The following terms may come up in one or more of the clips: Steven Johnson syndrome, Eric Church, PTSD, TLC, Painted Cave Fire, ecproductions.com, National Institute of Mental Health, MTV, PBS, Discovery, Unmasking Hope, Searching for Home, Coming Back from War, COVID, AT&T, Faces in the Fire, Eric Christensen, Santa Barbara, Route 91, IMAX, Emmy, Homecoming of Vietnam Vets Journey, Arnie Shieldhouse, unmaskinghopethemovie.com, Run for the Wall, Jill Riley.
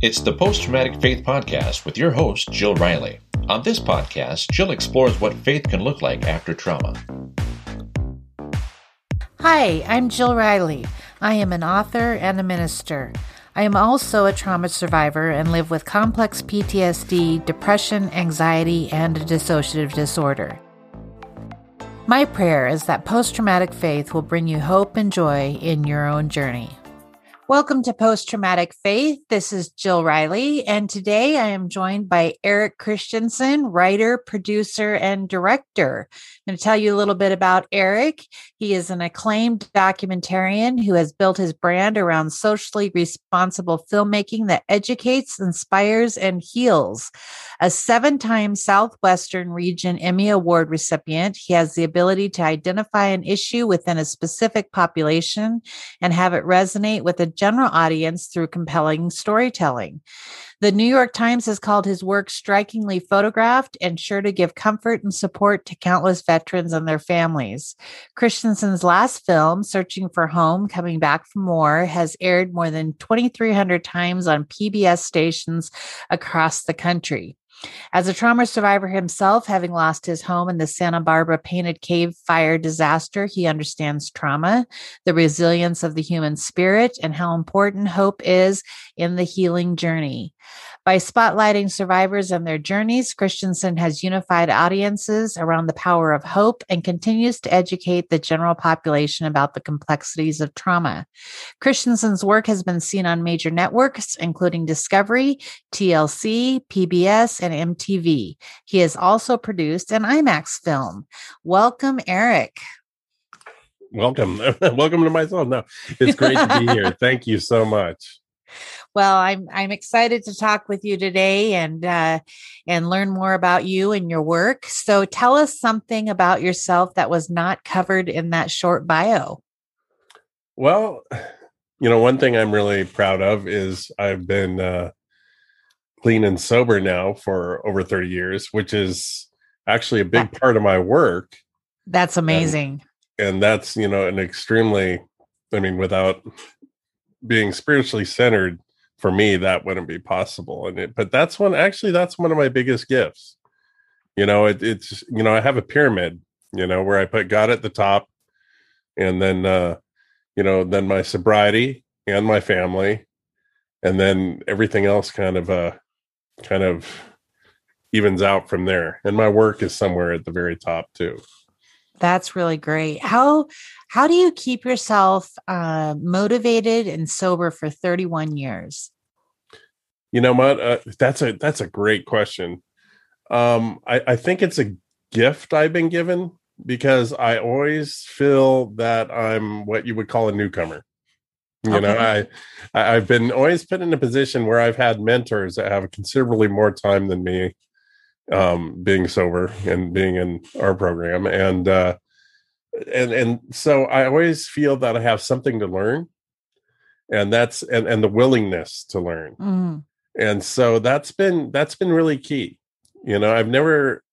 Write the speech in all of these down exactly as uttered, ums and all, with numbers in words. It's the Post-Traumatic Faith Podcast with your host, Jill Riley. On this podcast, Jill explores what faith can look like after trauma. Hi, I'm Jill Riley. I am an author and a minister. I am also a trauma survivor and live with complex P T S D, depression, anxiety, and a dissociative disorder. My prayer is that post-traumatic faith will bring you hope and joy in your own journey. Welcome to Post-Traumatic Faith. This is Jill Riley, and today I am joined by Eric Christensen, writer, producer, and director. I'm going to tell you a little bit about Eric. He is an acclaimed documentarian who has built his brand around socially responsible filmmaking that educates, inspires, and heals. A seven-time Southwestern Region Emmy Award recipient, he has the ability to identify an issue within a specific population and have it resonate with a general audience through compelling storytelling. The New York Times has called his work strikingly photographed and sure to give comfort and support to countless veterans and their families. Christensen's last film, Searching for Home, Coming Back from War, has aired more than twenty-three hundred times on P B S stations across the country. As a trauma survivor himself, having lost his home in the Santa Barbara Painted Cave Fire disaster, he understands trauma, the resilience of the human spirit, and how important hope is in the healing journey. By spotlighting survivors and their journeys, Christensen has unified audiences around the power of hope and continues to educate the general population about the complexities of trauma. Christensen's work has been seen on major networks, including Discovery, T L C, P B S, and M T V. He has also produced an IMAX film. Welcome, Eric. Welcome. Welcome to myself. No, it's great to be here. Thank you so much. Well, I'm I'm excited to talk with you today and uh, and learn more about you and your work. So tell us something about yourself that was not covered in that short bio. Well, you know, one thing I'm really proud of is I've been uh, clean and sober now for over thirty years, which is actually a big part of my work. That's amazing. And, and that's, you know, an extremely, I mean, without being spiritually centered, for me, that wouldn't be possible. And it, but that's one, actually, that's one of my biggest gifts. You know, it, it's, you know, I have a pyramid, you know, where I put God at the top, and then, uh, you know, then my sobriety and my family, and then everything else kind of, uh, kind of evens out from there. And my work is somewhere at the very top too. That's really great. How, how do you keep yourself uh, motivated and sober for thirty-one years? You know, my, uh, that's a, that's a great question. Um, I, I think it's a gift I've been given, because I always feel that I'm what you would call a newcomer. You okay. know, I, I, I've been always put in a position where I've had mentors that have considerably more time than me, um, being sober and being in our program. And, uh, and, and so I always feel that I have something to learn, and that's, and, and the willingness to learn. Mm. And so that's been, that's been really key. You know, I've never,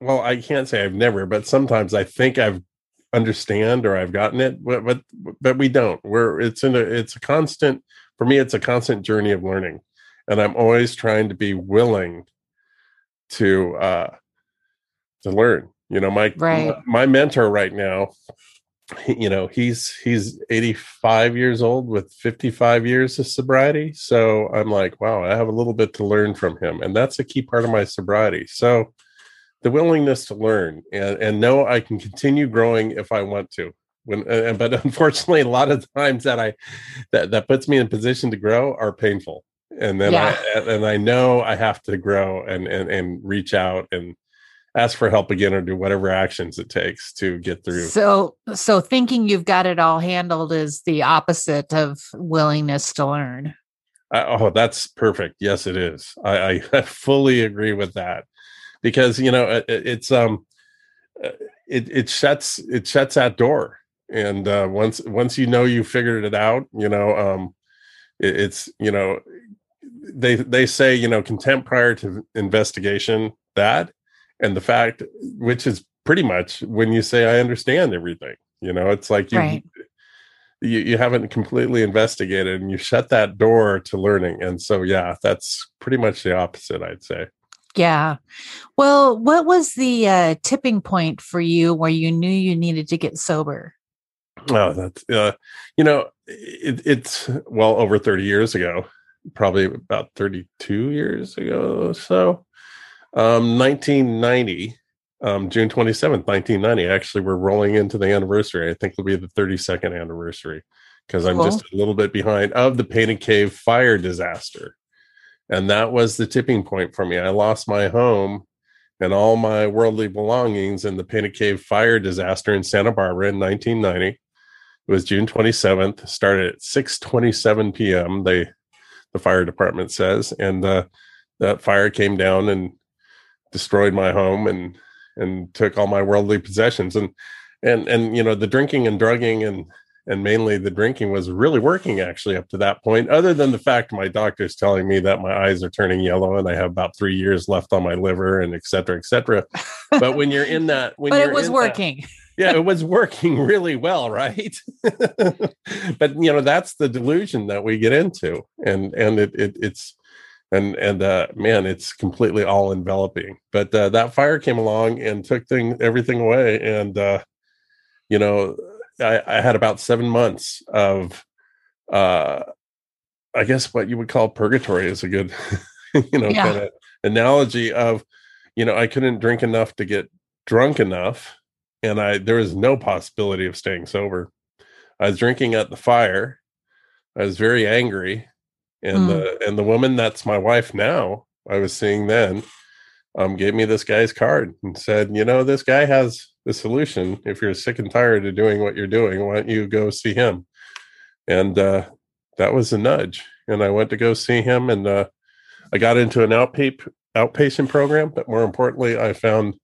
well, I can't say I've never, but sometimes I think I've understand or I've gotten it, but, but, but we don't, we're, it's in a, it's a constant, for me, it's a constant journey of learning. And I'm always trying to be willing to uh to learn. You know, my right. my mentor right now, he, you know, he's he's eighty-five years old with fifty-five years of sobriety. So I'm like, wow, I have a little bit to learn from him, and that's a key part of my sobriety. So the willingness to learn, and, and know I can continue growing if I want to. When uh, but unfortunately, a lot of times that I that, that puts me in a position to grow are painful. And then yeah. I and I know I have to grow and, and and reach out and ask for help again, or do whatever actions it takes to get through. So so thinking you've got it all handled is the opposite of willingness to learn. I, oh, that's perfect. Yes, it is. I, I fully agree with that, because you know it, it's um it it shuts it shuts that door, and uh, once once you know you figured it out, you know um it, it's you know. They they say, you know, contempt prior to investigation, that, and the fact, which is pretty much when you say, I understand everything, you know, it's like, you, right. you, you haven't completely investigated, and you shut that door to learning. And so, yeah, that's pretty much the opposite, I'd say. Yeah. Well, what was the uh, tipping point for you where you knew you needed to get sober? Oh, that's, uh, you know, it, it's well over thirty years ago, probably about thirty-two years ago or so. Um, nineteen ninety, um, June twenty-seventh, nineteen ninety, actually, we're rolling into the anniversary. I think it'll be the thirty-second anniversary, because I'm cool. just a little bit behind of the Painted Cave Fire disaster. And that was the tipping point for me. I lost my home and all my worldly belongings in the Painted Cave Fire disaster in Santa Barbara in nineteen ninety. It was June twenty-seventh, started at six twenty-seven p.m., they, the fire department says. And uh, that fire came down and destroyed my home and and took all my worldly possessions. And, and, and you know, the drinking and drugging and And mainly the drinking was really working, actually, up to that point, other than the fact my doctor's telling me that my eyes are turning yellow and I have about three years left on my liver and et cetera, et cetera. But when you're in that... When but you're it was working. That, yeah, it was working really well, right? But, you know, that's the delusion that we get into. And and it, it it's... And, and uh, man, it's completely all enveloping. But uh, that fire came along and took thing, everything away. And, uh, you know... I, I had about seven months of, uh, I guess what you would call purgatory is a good, you know, yeah. kind of analogy of, you know, I couldn't drink enough to get drunk enough. And I, there was no possibility of staying sober. I was drinking at the fire. I was very angry. And mm. the, and the woman that's my wife now, I was seeing then, um, gave me this guy's card and said, you know, this guy has the solution. If you're sick and tired of doing what you're doing, why don't you go see him? And uh, that was a nudge. And I went to go see him, and uh, I got into an outpa- outpatient program. But more importantly, I found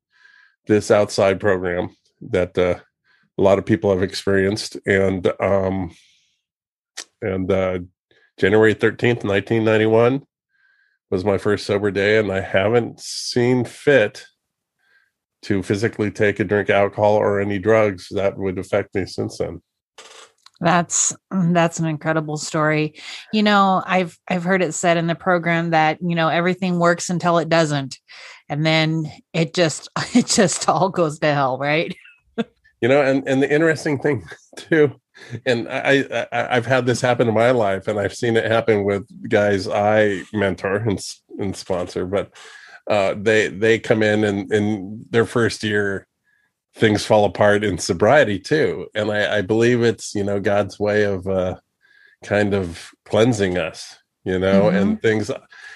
this outside program that uh, a lot of people have experienced. And um, and uh, January thirteenth, nineteen ninety-one was my first sober day. And I haven't seen fit to physically take a drink, alcohol, or any drugs that would affect me since then. That's, that's an incredible story. You know, I've, I've heard it said in the program that, you know, everything works until it doesn't. And then it just, it just all goes to hell. Right. You know, and, and the interesting thing too, and I, I, I've had this happen in my life, and I've seen it happen with guys I mentor and, and sponsor, but Uh, they they come in and in their first year, things fall apart in sobriety too. And I, I believe it's, you know, God's way of uh, kind of cleansing us, you know, mm-hmm. and things.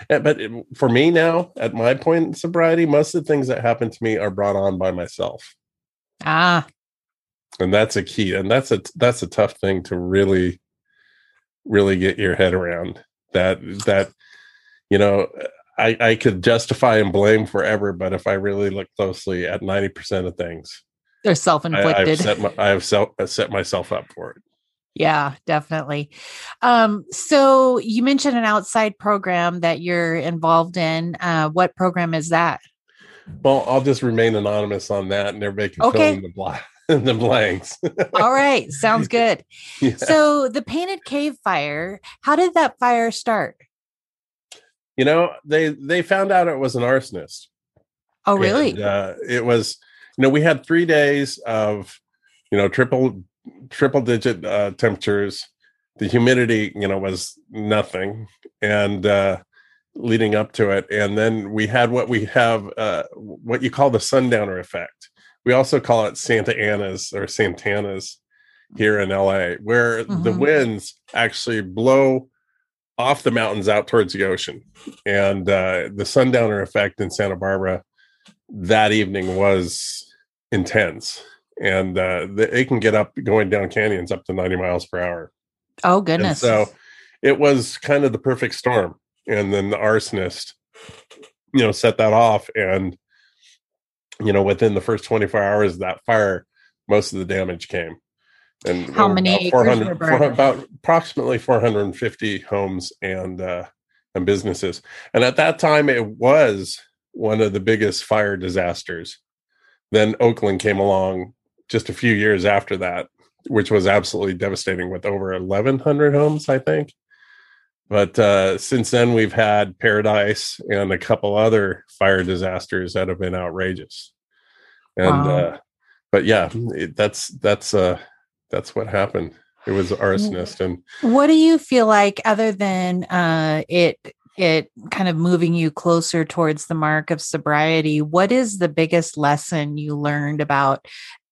But for me now, at my point in sobriety, most of the things that happen to me are brought on by myself. Ah, and that's a key, and that's a that's a tough thing to really, really get your head around. That that, you know. I, I could justify and blame forever, but if I really look closely at ninety percent of things, they're self-inflicted. I, I've set my, I have self, set myself up for it. Yeah, definitely. Um, so you mentioned an outside program that you're involved in. Uh, what program is that? Well, I'll just remain anonymous on that, and everybody can okay. fill in the block. The blanks. All right. Sounds good. Yeah. So the Painted Cave Fire, how did that fire start? You know, they, they found out it was an arsonist. Oh, really? And, uh, it was, you know, we had three days of, you know, triple, triple digit uh, temperatures. The humidity, you know, was nothing. And uh, leading up to it. And then we had what we have, uh, what you call the sundowner effect. We also call it Santa Ana's or Santana's here in L A, where mm-hmm. the winds actually blow off the mountains out towards the ocean. And uh, the sundowner effect in Santa Barbara that evening was intense. And uh, the, it can get up going down canyons up to ninety miles per hour. Oh, goodness. And so it was kind of the perfect storm. And then the arsonist, you know, set that off. And, you know, within the first twenty-four hours of that fire, most of the damage came. And how many? About, four, about approximately four hundred fifty homes and uh, and businesses. And at that time, it was one of the biggest fire disasters. Then Oakland came along just a few years after that which was absolutely devastating with over eleven hundred homes, I think. But uh, since then, we've had Paradise and a couple other fire disasters that have been outrageous. And wow. uh, but yeah, it, that's that's uh, that's what happened. It was arsonist. And what do you feel like, other than uh, it it kind of moving you closer towards the mark of sobriety? What is the biggest lesson you learned about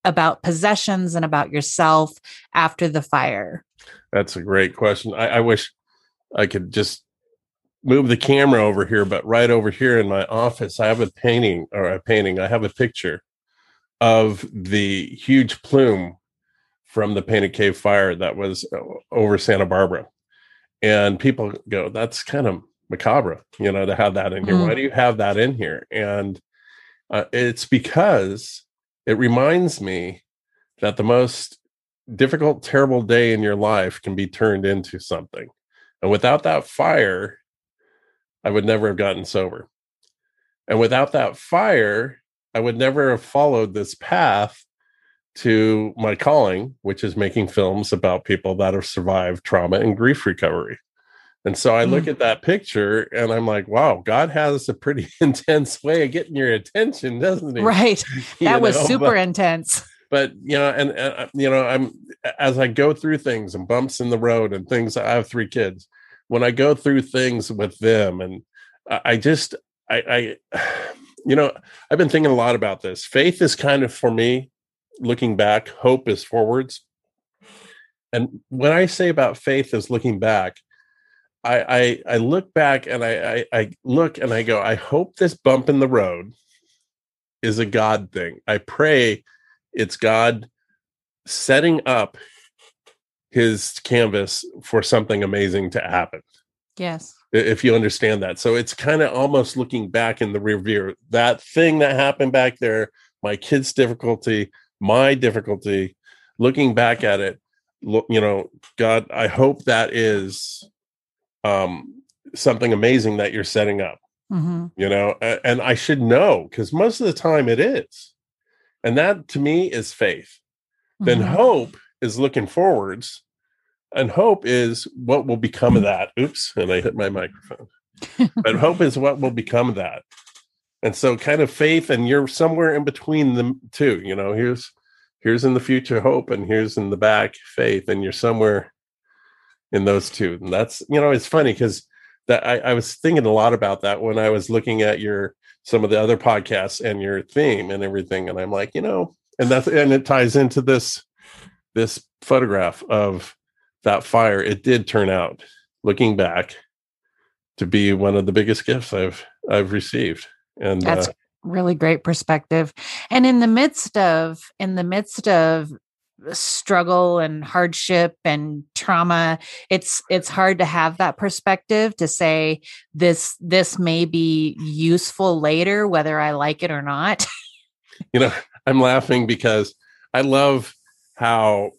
about possessions and about yourself after the fire? That's a great question. I, I wish I could just move the camera over here, but right over here in my office, I have a painting or a painting. I have a picture of the huge plume from the Painted Cave Fire that was over Santa Barbara. And people go, that's kind of macabre, you know, to have that in here. Mm. Why do you have that in here? And uh, it's because it reminds me that the most difficult, terrible day in your life can be turned into something. And without that fire, I would never have gotten sober. And without that fire, I would never have followed this path to my calling, which is making films about people that have survived trauma and grief recovery. And so I mm. look at that picture and I'm like, wow, God has a pretty intense way of getting your attention, doesn't he? Right. That was know? super but, intense. But, you know, and, and, you know, I'm, as I go through things and bumps in the road and things, I have three kids. When I go through things with them, and I just, I, I, you know, I've been thinking a lot about this. Faith is kind of, for me, looking back, hope is forwards. And when I say about faith as looking back, I, I, I look back and I, I, I look and I go, I hope this bump in the road is a God thing. I pray it's God setting up his canvas for something amazing to happen. Yes. If you understand that. So it's kind of almost looking back in the rear view. That thing that happened back there, my kid's difficulty, my difficulty, looking back at it, look, you know, God, I hope that is um, something amazing that you're setting up, mm-hmm. you know, and I should know, because most of the time it is. And that to me is faith. Then mm-hmm. hope is looking forwards, and hope is what will become of that. Oops. And I hit my microphone, but hope is what will become of that. And so kind of faith, and you're somewhere in between the two, you know, here's, here's in the future hope, and here's in the back faith. And you're somewhere in those two. And that's, you know, it's funny, because that I, I was thinking a lot about that when I was looking at your, some of the other podcasts and your theme and everything. And I'm like, you know, and that's, and it ties into this, this photograph of that fire. It did turn out, looking back, to be one of the biggest gifts I've, I've received. And that's uh, really great perspective. And in the midst of, in the midst of struggle and hardship and trauma, it's it's hard to have that perspective to say this this may be useful later, whether I like it or not. You know, I'm laughing because I love how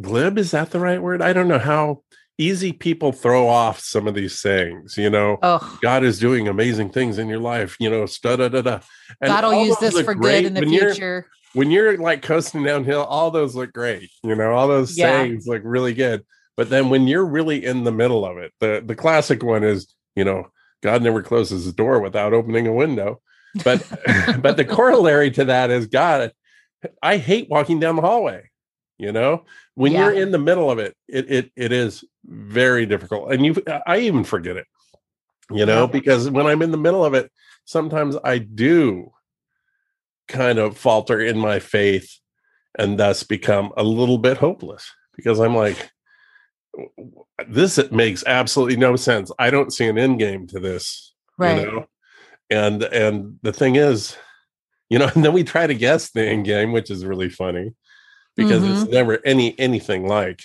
glib, is that the right word? I don't know, how easy people throw off some of these sayings, you know, oh. God is doing amazing things in your life, you know, da da da da. God will use this for good in the future. When you're like coasting downhill, all those look great. You know, all those yeah. sayings look really good. But then when you're really in the middle of it, the, the classic one is, you know, God never closes the door without opening a window. But but the corollary to that is, God, I hate walking down the hallway. You know, when yeah. you're in the middle of it, it, it, it is very difficult. And you, I even forget it, you know, because when I'm in the middle of it, sometimes I do kind of falter in my faith and thus become a little bit hopeless, because I'm like, this it makes absolutely no sense. I don't see an end game to this, right. you know? And, and the thing is, you know, and then we try to guess the end game, which is really funny, because mm-hmm. it's never any, anything like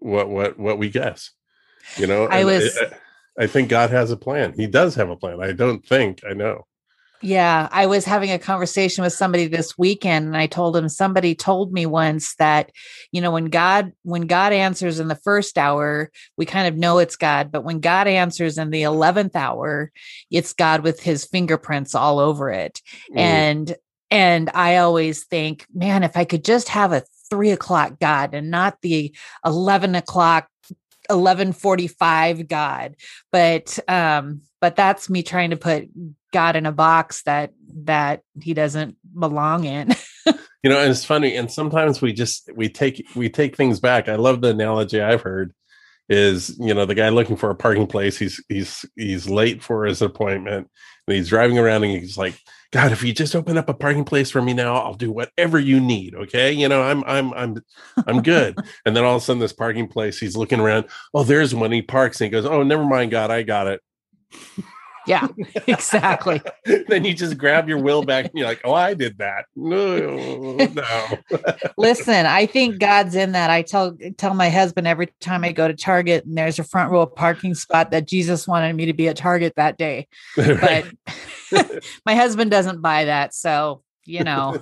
what, what, what we guess, you know, and I was, it, I think God has a plan. He does have a plan. I don't think I know. Yeah, I was having a conversation with somebody this weekend, and I told him, somebody told me once that, you know, when God, when God answers in the first hour, we kind of know it's God, but when God answers in the eleventh hour, it's God with his fingerprints all over it. Mm. And, and I always think, man, if I could just have a three o'clock God and not the eleven o'clock, eleven forty-five God. But, um, but that's me trying to put God in a box that, that he doesn't belong in. You know, and it's funny. And sometimes we just, we take, we take things back. I love the analogy I've heard is, you know, the guy looking for a parking place. He's, he's, he's late for his appointment and he's driving around and he's like, God, if you just open up a parking place for me now, I'll do whatever you need. Okay. You know, I'm, I'm, I'm, I'm good. And then all of a sudden this parking place, he's looking around. Oh, there's one. He parks and he goes, oh, never mind, God, I got it. Yeah, exactly. Then you just grab your will back and you're like, oh, I did that. No, no. Listen, I think God's in that. I tell tell my husband every time I go to Target and there's a front row parking spot that Jesus wanted me to be at Target that day. But my husband doesn't buy that. So, you know.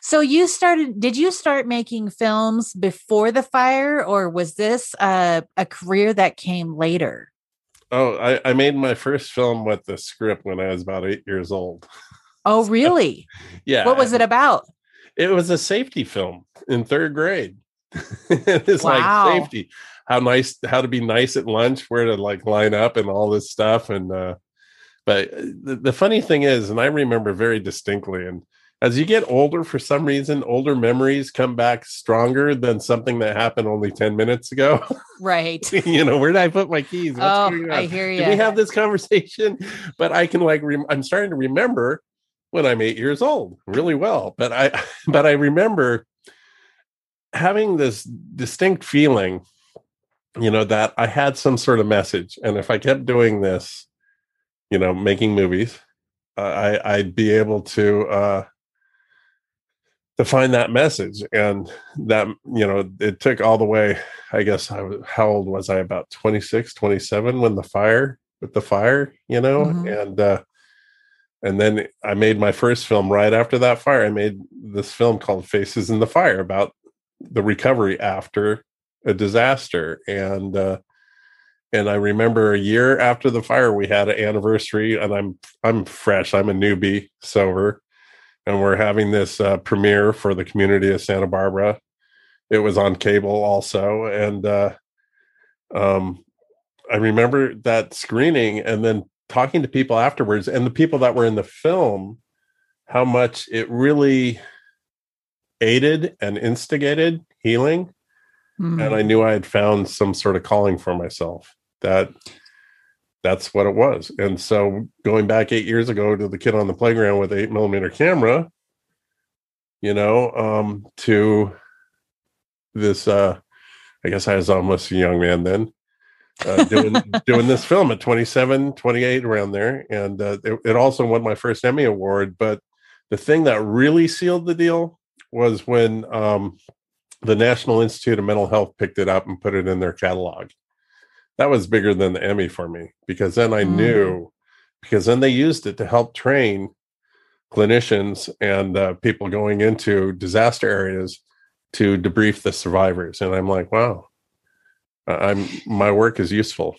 So you started, did you start making films before the fire, or was this a, a career that came later? Oh, I, I made my first film with the script when I was about eight years old. Oh, really? So, yeah. What was it about? It was a safety film in third grade. It's wow. Like safety, how nice, how to be nice at lunch, where to like line up and all this stuff. And, uh, but the, the funny thing is, and I remember very distinctly, and as you get older, for some reason, older memories come back stronger than something that happened only ten minutes ago. Right. You know, where did I put my keys? What's oh, going on? I hear you. Did we have this conversation? But I can like, re- I'm starting to remember when I'm eight years old really well. But I, but I remember having this distinct feeling, you know, that I had some sort of message. And if I kept doing this, you know, making movies, uh, I, I'd be able to, uh, to find that message. And that, you know, it took all the way, I guess I was, how old was I? About twenty-six, twenty-seven when the fire, with the fire, you know, mm-hmm. and, uh, and then I made my first film right after that fire. I made this film called Faces in the Fire about the recovery after a disaster. And, uh, and I remember a year after the fire, we had an anniversary and I'm, I'm fresh. I'm a newbie sober. And we're having this uh, premiere for the community of Santa Barbara. It was on cable also. And uh, um, I remember that screening and then talking to people afterwards and the people that were in the film, how much it really aided and instigated healing. Mm-hmm. And I knew I had found some sort of calling for myself. That that's what it was. And so going back eight years ago to the kid on the playground with eight millimeter camera, you know, um, to this, uh, I guess I was almost a young man then, uh, doing, doing this film at twenty-seven, twenty-eight around there. And, uh, it, it also won my first Emmy award, but the thing that really sealed the deal was when, um, the National Institute of Mental Health picked it up and put it in their catalog. That was bigger than the Emmy for me, because then I mm. knew, because then they used it to help train clinicians and uh, people going into disaster areas to debrief the survivors. And I'm like, wow, I'm my work is useful.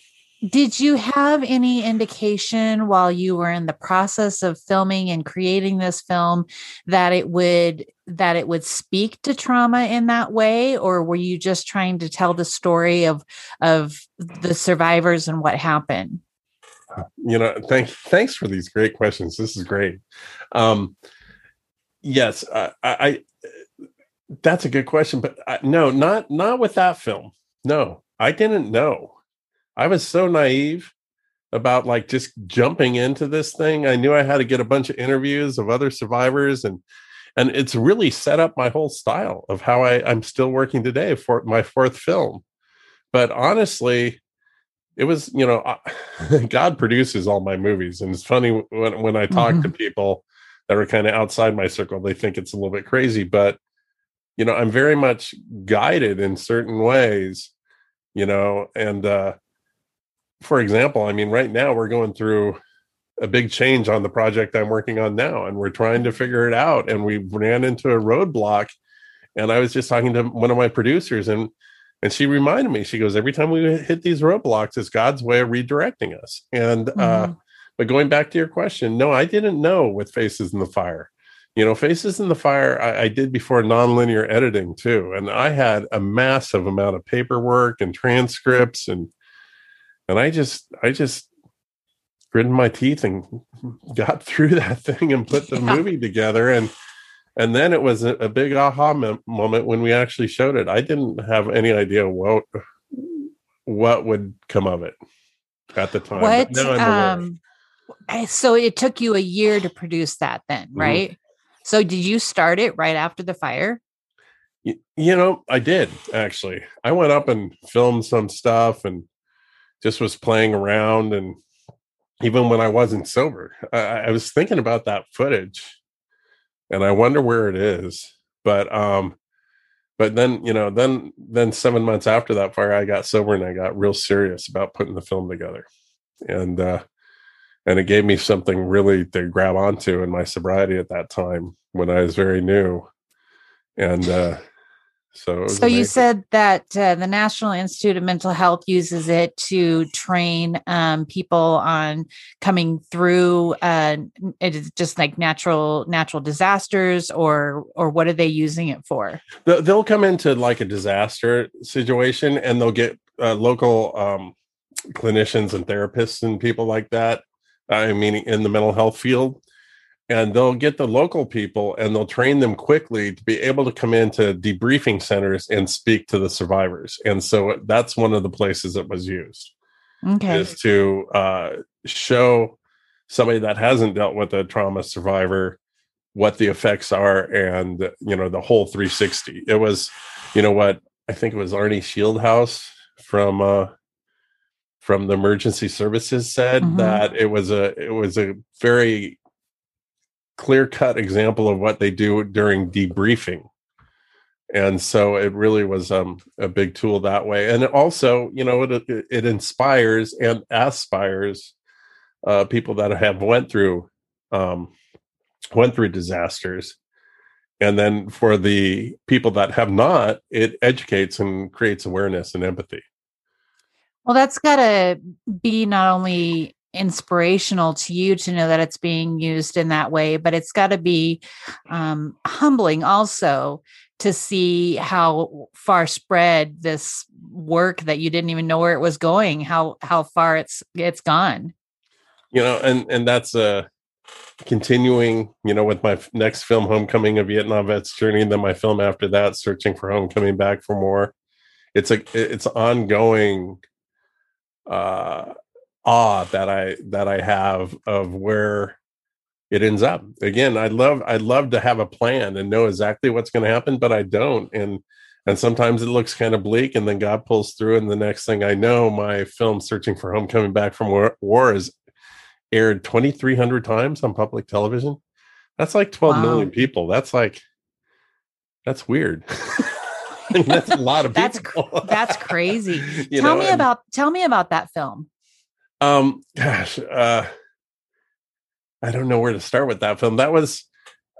Did you have any indication while you were in the process of filming and creating this film that it would that it would speak to trauma in that way? Or were you just trying to tell the story of of the survivors and what happened? You know, thanks, thanks for these great questions. This is great. Um, yes, I, I, that's a good question, but I, no, not, not with that film. No, I didn't know. I was so naive about like just jumping into this thing. I knew I had to get a bunch of interviews of other survivors, and and it's really set up my whole style of how I, I'm still working today for my fourth film. But honestly, it was, you know, I, God produces all my movies. And it's funny when, when I talk mm-hmm. to people that are kind of outside my circle, they think it's a little bit crazy, but you know, I'm very much guided in certain ways, you know, and, uh, for example, I mean, right now we're going through a big change on the project I'm working on now, and we're trying to figure it out. And we ran into a roadblock, and I was just talking to one of my producers, and, and she reminded me, she goes, every time we hit these roadblocks, it's God's way of redirecting us. And, mm-hmm. uh, but going back to your question, no, I didn't know with Faces in the Fire You know, Faces in the Fire, I, I did before nonlinear editing, too. And I had a massive amount of paperwork and transcripts. And and I just I just gritted my teeth and got through that thing and put the yeah. movie together. And and then it was a, a big aha mem- moment when we actually showed it. I didn't have any idea what, what would come of it at the time. What, now I'm aware. Um, so it took you a year to produce that then, right? Mm-hmm. So did you start it right after the fire? You, you know, I did actually. I went up and filmed some stuff and just was playing around. And even when I wasn't sober, I, I was thinking about that footage and I wonder where it is. But, um, but then, you know, then, then seven months after that fire, I got sober and I got real serious about putting the film together. And, uh, And it gave me something really to grab onto in my sobriety at that time when I was very new. And uh, so. It was so amazing. You said that uh, the National Institute of Mental Health uses it to train um, people on coming through. Uh, it is just like natural natural disasters or or what are they using it for? They'll come into like a disaster situation and they'll get uh, local um, clinicians and therapists and people like that. I mean, in the mental health field, and they'll get the local people and they'll train them quickly to be able to come into debriefing centers and speak to the survivors. And so that's one of the places it was used, okay. is to uh, show somebody that hasn't dealt with a trauma survivor what the effects are and, you know, the whole three sixty. It was, you know what, I think it was Arnie Shieldhouse from... Uh, from the emergency services said mm-hmm. that it was a it was a very clear-cut example of what they do during debriefing. And so it really was um, a big tool that way. And also, you know, it it inspires and aspires uh, people that have went through um, went through disasters. And then for the people that have not, it educates and creates awareness and empathy. Well, that's got to be not only inspirational to you to know that it's being used in that way, but it's got to be um, humbling also to see how far spread this work that you didn't even know where it was going, how how far it's it's gone. You know, and and that's uh, continuing, you know, with my next film, Homecoming of Vietnam Vets Journey, and then my film after that, Searching for Home, Coming Back from War. It's a it's ongoing. Uh, awe that I that I have of where it ends up. Again, I'd love I'd love to have a plan and know exactly what's going to happen, but I don't. And and sometimes it looks kind of bleak, and then God pulls through, and the next thing I know, my film Searching for Home, Coming Back from War, war is aired twenty-three hundred times on public television. That's like twelve wow. million people. That's like that's weird. That's a lot of people. That's that's crazy. tell know, me and, about tell me about that film. Um, gosh, uh, I don't know where to start with that film. That was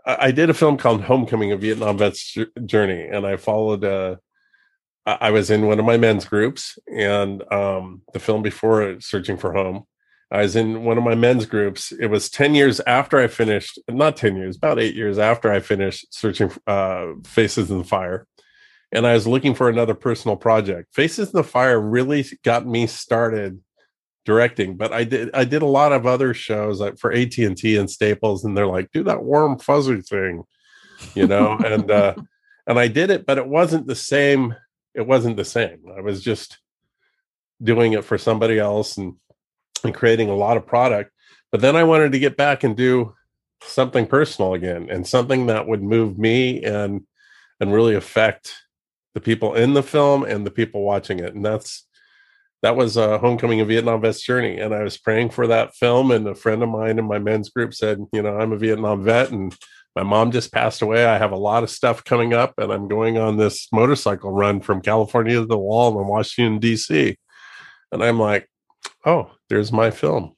I, I did a film called Homecoming of Vietnam Vets Journey, and I followed. Uh, I, I was in one of my men's groups, and um, the film before Searching for Home, I was in one of my men's groups. It was ten years after I finished, not ten years, about eight years after I finished Searching uh, Faces in the Fire. And I was looking for another personal project. Faces in the Fire really got me started directing, but I did I did a lot of other shows like for A T and T and Staples, and they're like, do that warm fuzzy thing, you know. and uh, and I did it, but it wasn't the same. It wasn't the same. I was just doing it for somebody else and and creating a lot of product. But then I wanted to get back and do something personal again, and something that would move me and and really affect the people in the film and the people watching it. And that's, that was a Homecoming of Vietnam Vets Journey. And I was praying for that film. And a friend of mine in my men's group said, you know, I'm a Vietnam vet and my mom just passed away. I have a lot of stuff coming up and I'm going on this motorcycle run from California to the wall in Washington, D C. And I'm like, oh, there's my film,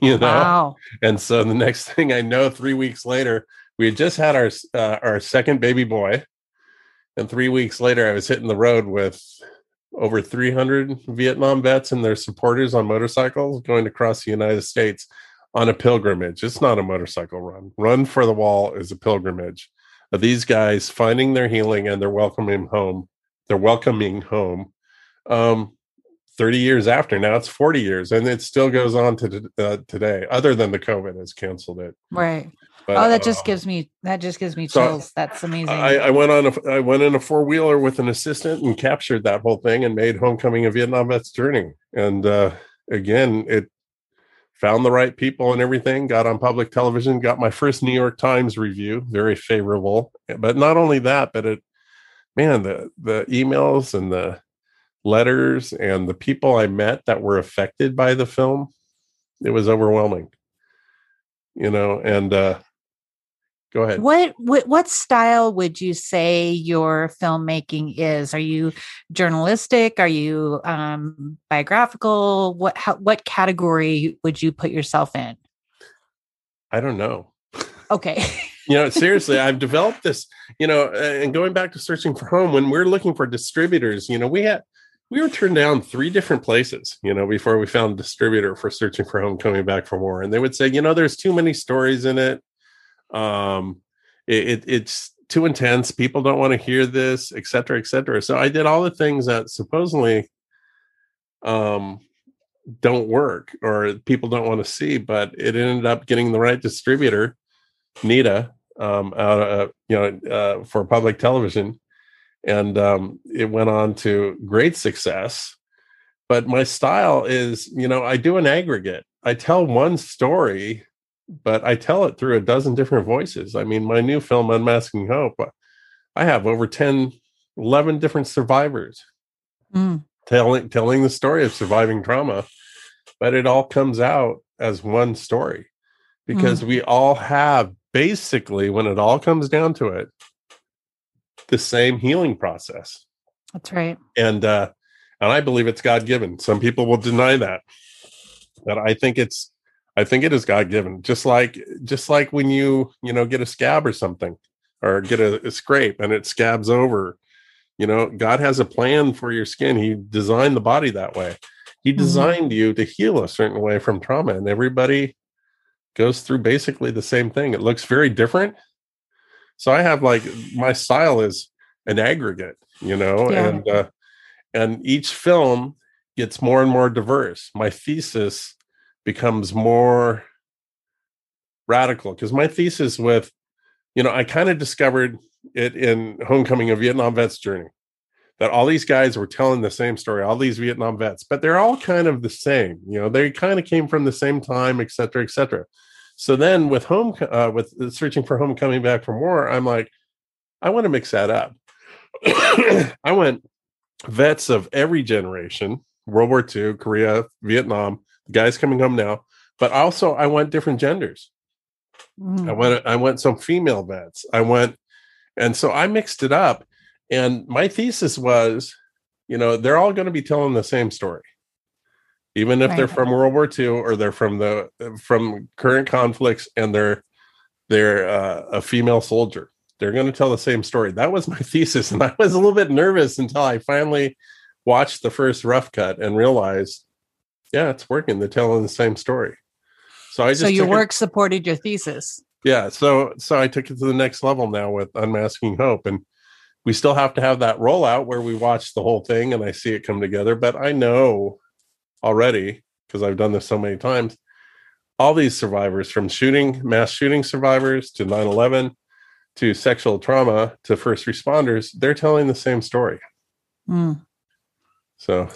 you know? Wow. And so the next thing I know, three weeks later, we had just had our, uh, our second baby boy. And three weeks later, I was hitting the road with over three hundred Vietnam vets and their supporters on motorcycles going across the United States on a pilgrimage. It's not a motorcycle run. Run for the Wall is a pilgrimage of these guys finding their healing, and they're welcoming home. They're welcoming home um, thirty years after. Now it's forty years, and it still goes on to uh, today, other than the COVID has canceled it. Right. But, oh, that just uh, gives me that just gives me chills. So that's amazing. I, I went on a I went in a four wheeler with an assistant and captured that whole thing and made Homecoming of Vietnam Vets Journey. And uh, again, it found the right people and everything. Got on public television. Got my first New York Times review, very favorable. But not only that, but it, man, the the emails and the letters and the people I met that were affected by the film, it was overwhelming. You know, and. Uh, Go ahead. What, what what style would you say your filmmaking is? Are you journalistic? Are you um, biographical? What how, what category would you put yourself in? I don't know. Okay. You know, seriously, I've developed this. You know, and going back to Searching for Home, when we're looking for distributors, you know, we had we were turned down three different places. You know, before we found a distributor for Searching for Home, Coming Back from War, and they would say, you know, there's too many stories in it. Um, it, it it's too intense. People don't want to hear this, et cetera, et cetera. So I did all the things that supposedly, um, don't work or people don't want to see, but it ended up getting the right distributor, Nita, um, out of, you know, uh, for public television. And, um, it went on to great success, but my style is, you know, I do an aggregate. I tell one story, but I tell it through a dozen different voices. I mean, my new film, Unmasking Hope, I have over ten, eleven different survivors mm. telling telling the story of surviving trauma, but it all comes out as one story because mm. we all have basically, when it all comes down to it, the same healing process. That's right. And, uh, and I believe it's God-given. Some people will deny that, but I think it's, I think it is God-given, just like just like when you, you know, get a scab or something or get a, a scrape and it scabs over. You know, God has a plan for your skin. He designed the body that way. He designed mm-hmm. you to heal a certain way from trauma. And everybody goes through basically the same thing. It looks very different. So I have like my style is an aggregate, you know, yeah. and uh, and each film gets more and more diverse. My thesis becomes more radical because my thesis with, you know, I kind of discovered it in Homecoming of Vietnam Vets Journey that all these guys were telling the same story, all these Vietnam vets, but they're all kind of the same, you know, they kind of came from the same time, et cetera, et cetera. So then with home, uh, with Searching for Home, Coming Back from War, I'm like, I want to mix that up. I went vets of every generation, World War Two, Korea, Vietnam, guys coming home now, but also I want different genders. Mm. I want I want some female vets. I want, and so I mixed it up. And my thesis was, you know, they're all going to be telling the same story, even if right. they're from World War Two or they're from the from current conflicts and they're they're uh, a female soldier. They're going to tell the same story. That was my thesis, and I was a little bit nervous until I finally watched the first rough cut and realized. Yeah, it's working. They're telling the same story. So I just so your work it, supported your thesis. Yeah, so so I took it to the next level now with Unmasking Hope, and we still have to have that rollout where we watch the whole thing and I see it come together. But I know already because I've done this so many times. All these survivors, from shooting, mass shooting survivors to nine eleven to sexual trauma to first responders, they're telling the same story. Mm. So.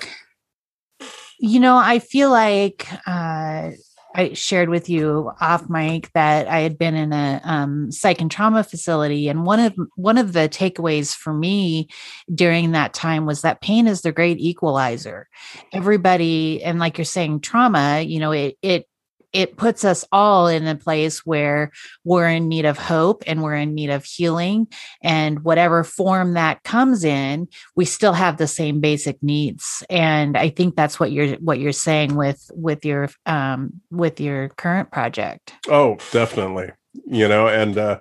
You know, I feel like uh, I shared with you off mic that I had been in a um, psych and trauma facility. And one of one of the takeaways for me during that time was that pain is the great equalizer. Everybody, and like you're saying, trauma, you know, it it it puts us all in a place where we're in need of hope and we're in need of healing. And whatever form that comes in, we still have the same basic needs. And I think that's what you're what you're saying with with your um, with your current project. Oh, definitely. You know, and uh,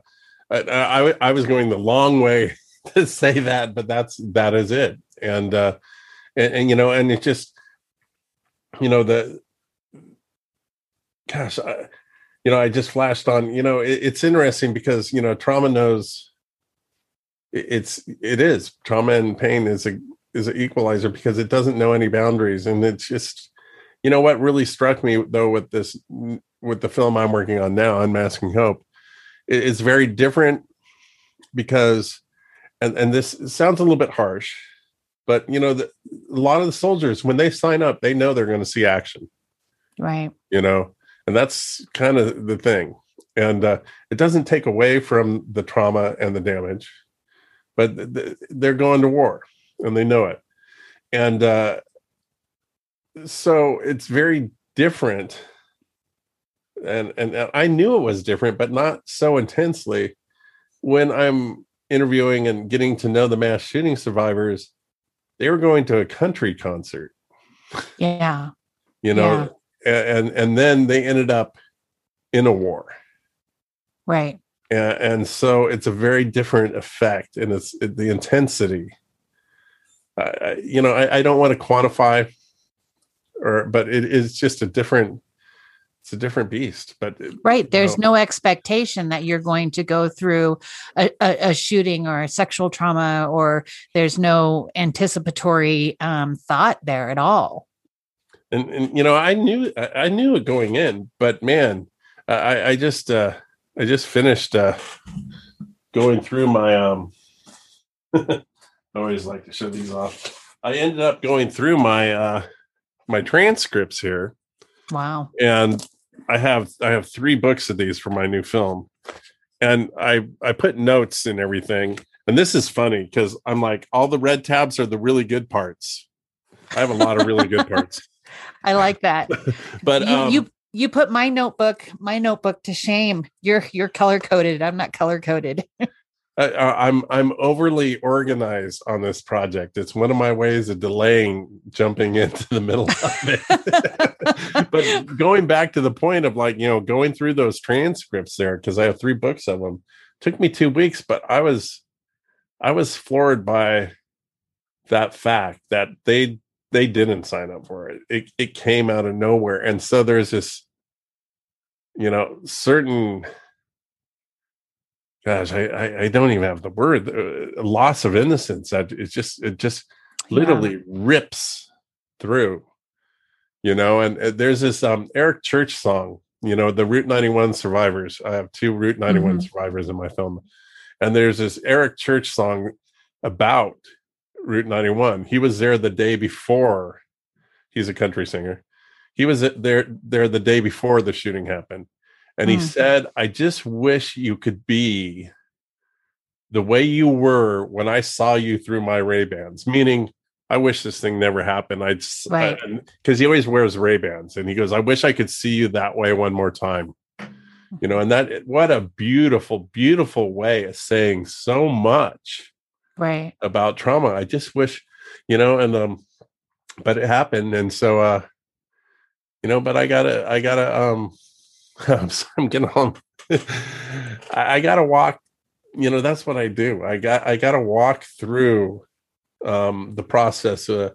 I, I I was going the long way to say that, but that's that is it. And uh, and, and you know, and it just you know the. Gosh, I, you know, I just flashed on, you know, it, it's interesting because, you know, trauma knows it, it's, it is trauma and pain is a, is an equalizer because it doesn't know any boundaries. And it's just, you know, what really struck me though, with this, with the film I'm working on now, Unmasking Hope, it, it's very different because, and, and this sounds a little bit harsh, but you know, the, a lot of the soldiers, when they sign up, they know they're going to see action. Right. You know, and that's kind of the thing. And uh, it doesn't take away from the trauma and the damage, but th- th- they're going to war and they know it. And uh, so it's very different. And, and and I knew it was different, but not so intensely when I'm interviewing and getting to know the mass shooting survivors. They were going to a country concert. Yeah. You know, yeah. and and then they ended up in a war. Right. And, and so it's a very different effect, and it's it, the intensity. Uh, you know, I, I don't want to quantify, or but it is just a different. It's a different beast, but right. There's know. no expectation that you're going to go through a, a, a shooting or a sexual trauma, or there's no anticipatory um, thought there at all. And, and, you know, I knew, I, I knew it going in, but man, I, I just, uh, I just finished uh, going through my, um, I always like to show these off. I ended up going through my, uh, my transcripts here. Wow. And I have I have three books of these for my new film. And I I put notes in everything. And this is funny because I'm like, all the red tabs are the really good parts. I have a lot of really good parts. I like that. But you, um, you you put my notebook, my notebook to shame. You're you're color coded. I'm not color coded. I'm I'm overly organized on this project. It's one of my ways of delaying jumping into the middle of it. But going back to the point of like, you know, going through those transcripts there, because I have three books of them, took me two weeks, but I was I was floored by that fact that they they didn't sign up for it. It it came out of nowhere. And so there's this, you know, certain Gosh, I, I I don't even have the word uh, loss of innocence. That it's just it just literally yeah. rips through, you know. And uh, there's this um, Eric Church song, you know, the Route ninety-one survivors. I have two Route ninety-one mm-hmm. survivors in my film, and there's this Eric Church song about Route ninety-one. He was there the day before. He's a country singer. He was there there the day before the shooting happened. And he mm. said, I just wish you could be the way you were when I saw you through my Ray-Bans, meaning I wish this thing never happened. I'd right. Because he always wears Ray-Bans. And he goes, I wish I could see you that way one more time. You know, and that what a beautiful, beautiful way of saying so much right. about trauma. I just wish, you know, and um, but it happened. And so, uh, you know, but I gotta, I gotta, um, I'm, sorry, I'm getting home. I, I gotta walk, you know, that's what I do. I got, I gotta walk through um, the process uh,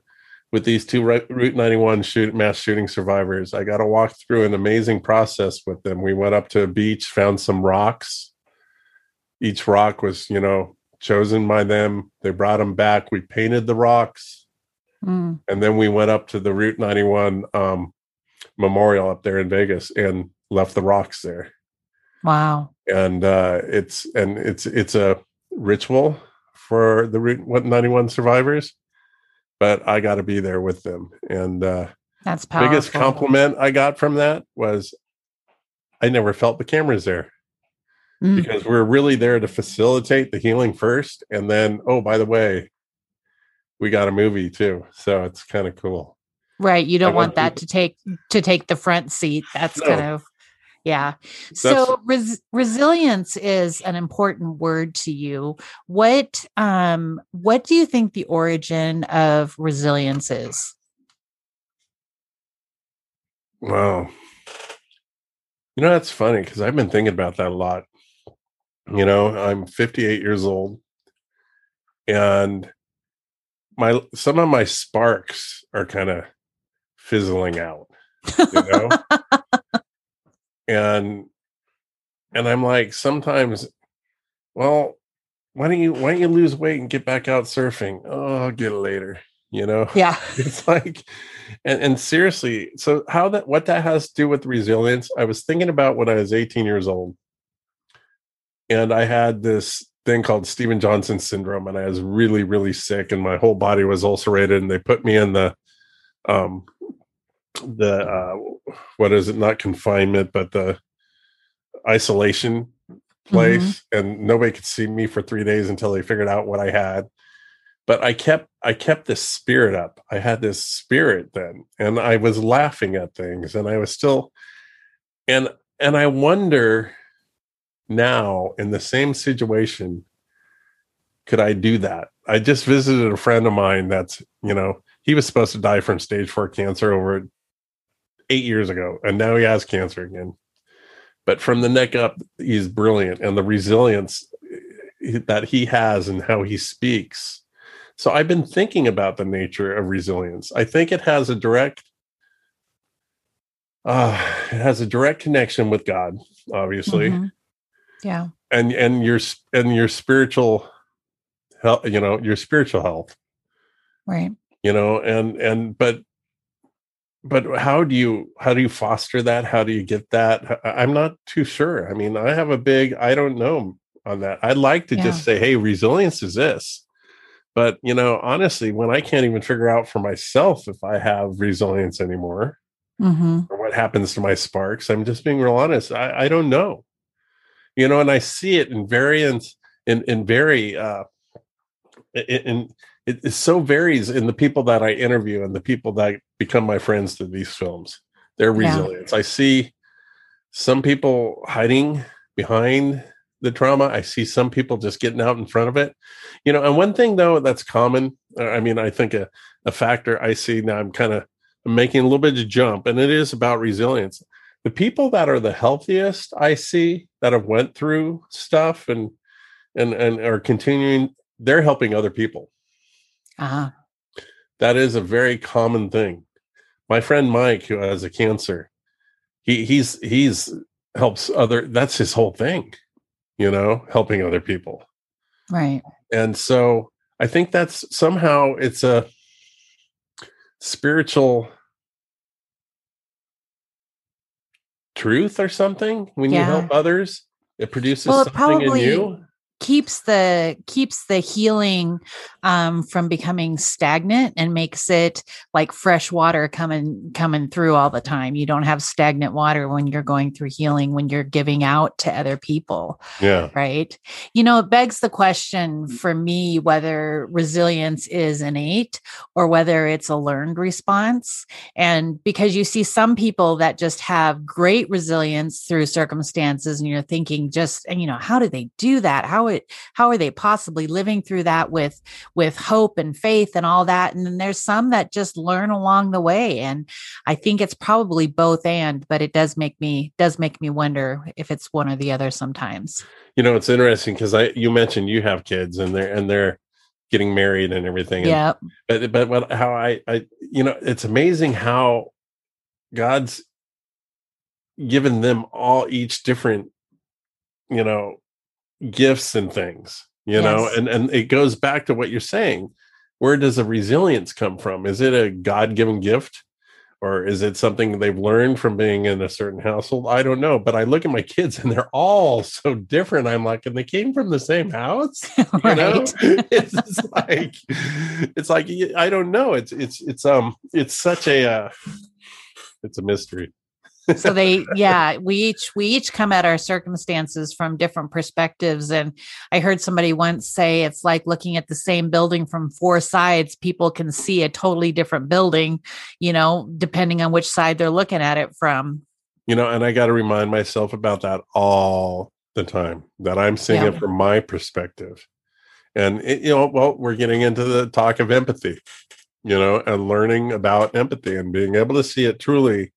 with these two Route ninety-one shoot, mass shooting survivors. I gotta walk through an amazing process with them. We went up to a beach, found some rocks. Each rock was, you know, chosen by them. They brought them back. We painted the rocks. Mm. And then we went up to the Route ninety-one um, memorial up there in Vegas and left the rocks there. Wow. And uh it's and it's it's a ritual for the Route ninety-one survivors, but I got to be there with them. And uh that's powerful. Biggest compliment I got from that was I never felt the cameras there mm. because we're really there to facilitate the healing first, and then oh by the way we got a movie too, so it's kind of cool. Right, you don't I want that to, to take to take the front seat. That's no. kind of Yeah. So res- resilience is an important word to you. What um, what do you think the origin of resilience is? Wow. You know, that's funny because I've been thinking about that a lot. You know, I'm fifty-eight years old, and my some of my sparks are kind of fizzling out, you know. And And I'm like, sometimes, well, why don't you why don't you lose weight and get back out surfing? Oh, I'll get it later. You know? Yeah. It's like, and, and seriously, so how that, what that has to do with resilience, I was thinking about when I was eighteen years old, and I had this thing called Steven Johnson syndrome, and I was really, really sick, and my whole body was ulcerated, and they put me in the, um, the, uh, what is it? Not confinement, but the isolation place, mm-hmm. and nobody could see me for three days until they figured out what I had. But I kept I kept this spirit up. I had this spirit then, and I was laughing at things, and I was still, and and I wonder now, in the same situation, could I do that? I just visited a friend of mine that's, you know, he was supposed to die from stage four cancer over eight years ago, and now he has cancer again. But from the neck up, he's brilliant, and the resilience that he has and how he speaks. So I've been thinking about the nature of resilience. I think it has a direct, uh, it has a direct connection with God, obviously. Mm-hmm. Yeah. And, and your, and your spiritual health, you know, your spiritual health. Right. You know, and, and, but, but how do you, how do you foster that? How do you get that? I'm not too sure. I mean, I have a big, I don't know on that. I'd like to yeah. just say, hey, resilience is this. But, you know, honestly, when I can't even figure out for myself if I have resilience anymore, mm-hmm. or what happens to my sparks, I'm just being real honest. I, I don't know, you know, and I see it in variance in, in very, uh, in it, it so varies in the people that I interview and the people that become my friends to these films, their resilience. Yeah. I see some people hiding behind the trauma. I see some people just getting out in front of it, you know. And one thing though that's common, I mean, I think a, a factor I see now, I'm kind of making a little bit of jump, and it is about resilience. The people that are the healthiest, I see that have went through stuff and and and are continuing, they're helping other people. Uh-huh. That is a very common thing. My friend Mike, who has a cancer, he he's he's helps other. That's his whole thing. You know, helping other people. Right. And so I think that's somehow it's a spiritual truth or something. When yeah. you help others, it produces well, it something in you. Keeps the keeps the healing um, from becoming stagnant and makes it like fresh water coming coming through all the time. You don't have stagnant water when you're going through healing, when you're giving out to other people. Yeah. Right. You know, it begs the question for me whether resilience is innate or whether it's a learned response. And because you see some people that just have great resilience through circumstances, and you're thinking, just, you know, how do they do that? How It, how are they possibly living through that with with hope and faith and all that? And then there's some that just learn along the way. And I think it's probably both and, but it does make me does make me wonder if it's one or the other sometimes. You know, it's interesting because I you mentioned you have kids and they're and they're getting married and everything. Yeah. But but what, how I I you know, it's amazing how God's given them all each different, you know, gifts and things, you yes. know, and, and it goes back to what you're saying. Where does the resilience come from? Is it a God-given gift, or is it something they've learned from being in a certain household? I don't know, but I look at my kids and they're all so different. I'm like, and they came from the same house, you right. know? It's like, it's like, I don't know. It's, it's, it's, um, it's such a, uh, it's a mystery. So they, yeah, we each, we each come at our circumstances from different perspectives. And I heard somebody once say, it's like looking at the same building from four sides. People can see a totally different building, you know, depending on which side they're looking at it from. You know, and I got to remind myself about that all the time, that I'm seeing yeah. it from my perspective. And, it, you know, well, we're getting into the talk of empathy, you know, and learning about empathy and being able to see it truly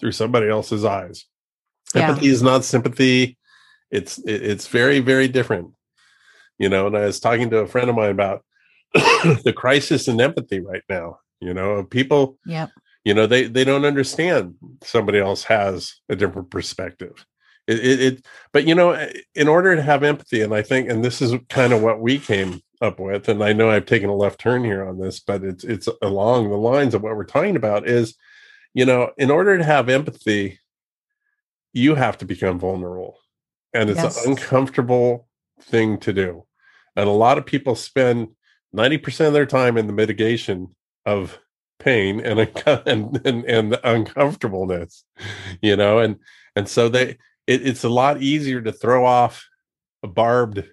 through somebody else's eyes. Yeah. Empathy is not sympathy. It's it, it's very, very different, you know. And I was talking to a friend of mine about the crisis in empathy right now. You know, people. Yeah. You know, they they don't understand somebody else has a different perspective, It, it, it, but, you know, in order to have empathy, and I think, and this is kind of what we came up with, and I know I've taken a left turn here on this, but it's it's along the lines of what we're talking about is, you know, in order to have empathy, you have to become vulnerable. And it's yes. an uncomfortable thing to do. And a lot of people spend ninety percent of their time in the mitigation of pain and and and, and uncomfortableness, you know, and and so they it, it's a lot easier to throw off a barbed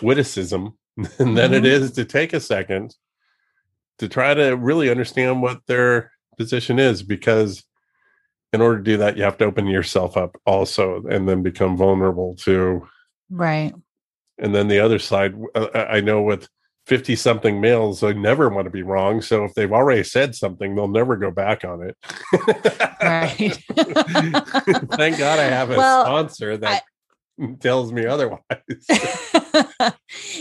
witticism than mm-hmm. it is to take a second to try to really understand what their position is, because in order to do that, you have to open yourself up also and then become vulnerable to. Right. And then the other side, I know with fifty something males, they never want to be wrong. So if they've already said something, they'll never go back on it. Right. Thank God I have a well, sponsor that I... tells me otherwise.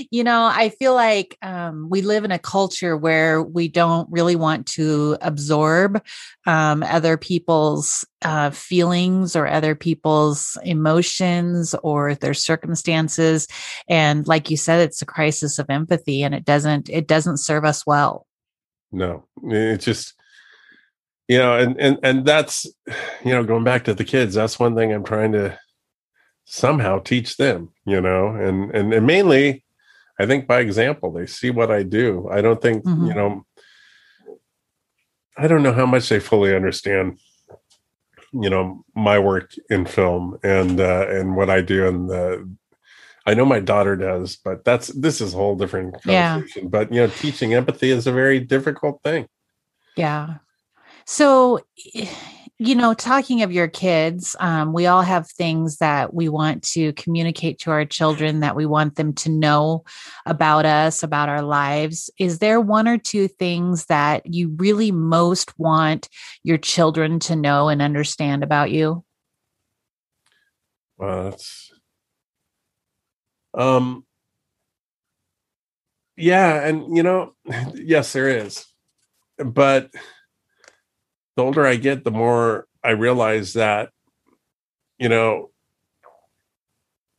You know, I feel like um, we live in a culture where we don't really want to absorb um, other people's uh, feelings or other people's emotions or their circumstances. And like you said, it's a crisis of empathy, and it doesn't, it doesn't serve us well. No, it's just, you know, and, and, and that's, you know, going back to the kids, that's one thing I'm trying to somehow teach them, you know, and, and, and mainly, I think by example, they see what I do. I don't think, mm-hmm. you know, I don't know how much they fully understand, you know, my work in film and, uh, and what I do. And the, I know my daughter does, but that's, this is a whole different conversation, yeah. but, you know, teaching empathy is a very difficult thing. Yeah. So, you know, talking of your kids, um, we all have things that we want to communicate to our children that we want them to know about us, about our lives. Is there one or two things that you really most want your children to know and understand about you? Well, that's, um, yeah, and you know, yes, there is, but. The older I get, the more I realize that, you know,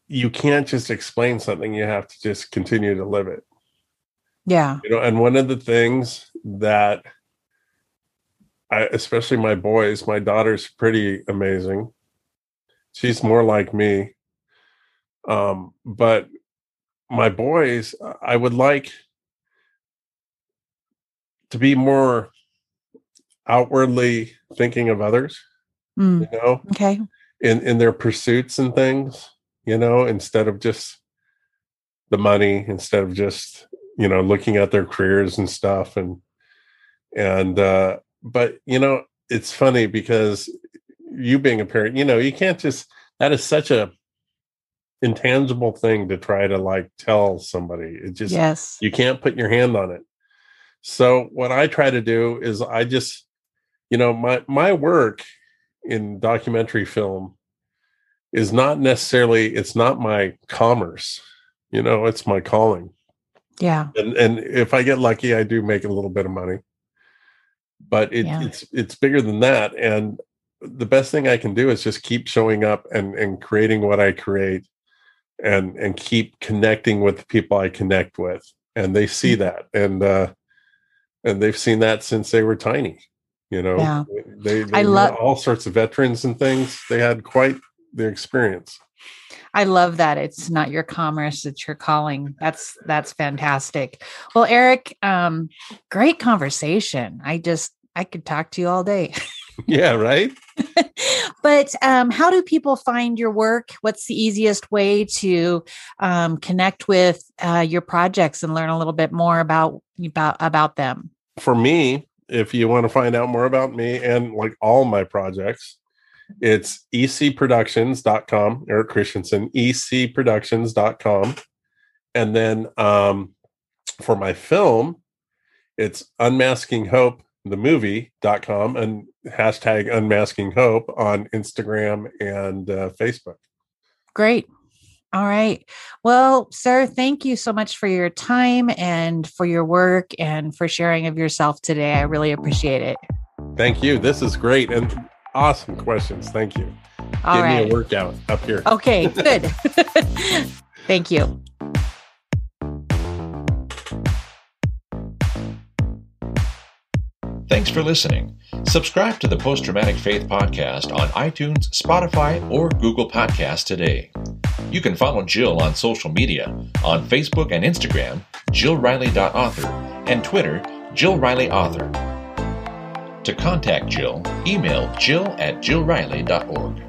you can't just explain something. You have to just continue to live it. Yeah. You know, and one of the things that I, especially my boys, my daughter's pretty amazing. She's more like me. Um, but my boys, I would like to be more outwardly thinking of others, mm. you know, okay, in, in their pursuits and things, you know, instead of just the money, instead of just, you know, looking at their careers and stuff. And, and, uh, but, you know, it's funny because you being a parent, you know, you can't just, that is such a intangible thing to try to like tell somebody. It just, yes. you can't put your hand on it. So what I try to do is I just, you know, my, my work in documentary film is not necessarily, it's not my commerce, you know, it's my calling. Yeah. And and if I get lucky, I do make a little bit of money, but it, yeah. it's, it's bigger than that. And the best thing I can do is just keep showing up and, and creating what I create and, and keep connecting with the people I connect with. And they see that. And, uh, And they've seen that since they were tiny, you know, yeah. they, they I love all sorts of veterans and things. They had quite the experience. I love that. It's not your commerce, it's your calling. That's, that's fantastic. Well, Eric, um, great conversation. I just, I could talk to you all day. Yeah. Right. But um, how do people find your work? What's the easiest way to um, connect with uh, your projects and learn a little bit more about, about, about them? For me, if you want to find out more about me and like all my projects, it's e c productions dot com, Eric Christensen, e c productions dot com. And then um, for my film, it's unmasking hope the movie dot com and hashtag Unmasking Hope on Instagram and uh, Facebook. Great. All right. Well, sir, thank you so much for your time and for your work and for sharing of yourself today. I really appreciate it. Thank you. This is great. And awesome questions. Thank you. All Give right. me a workout up here. Okay, good. Thank you. Thanks for listening. Subscribe to the Post-Traumatic Faith Podcast on iTunes, Spotify, or Google Podcasts today. You can follow Jill on social media, on Facebook and Instagram, jill riley dot author, and Twitter, jill riley author. To contact Jill, email jill at jill riley dot org.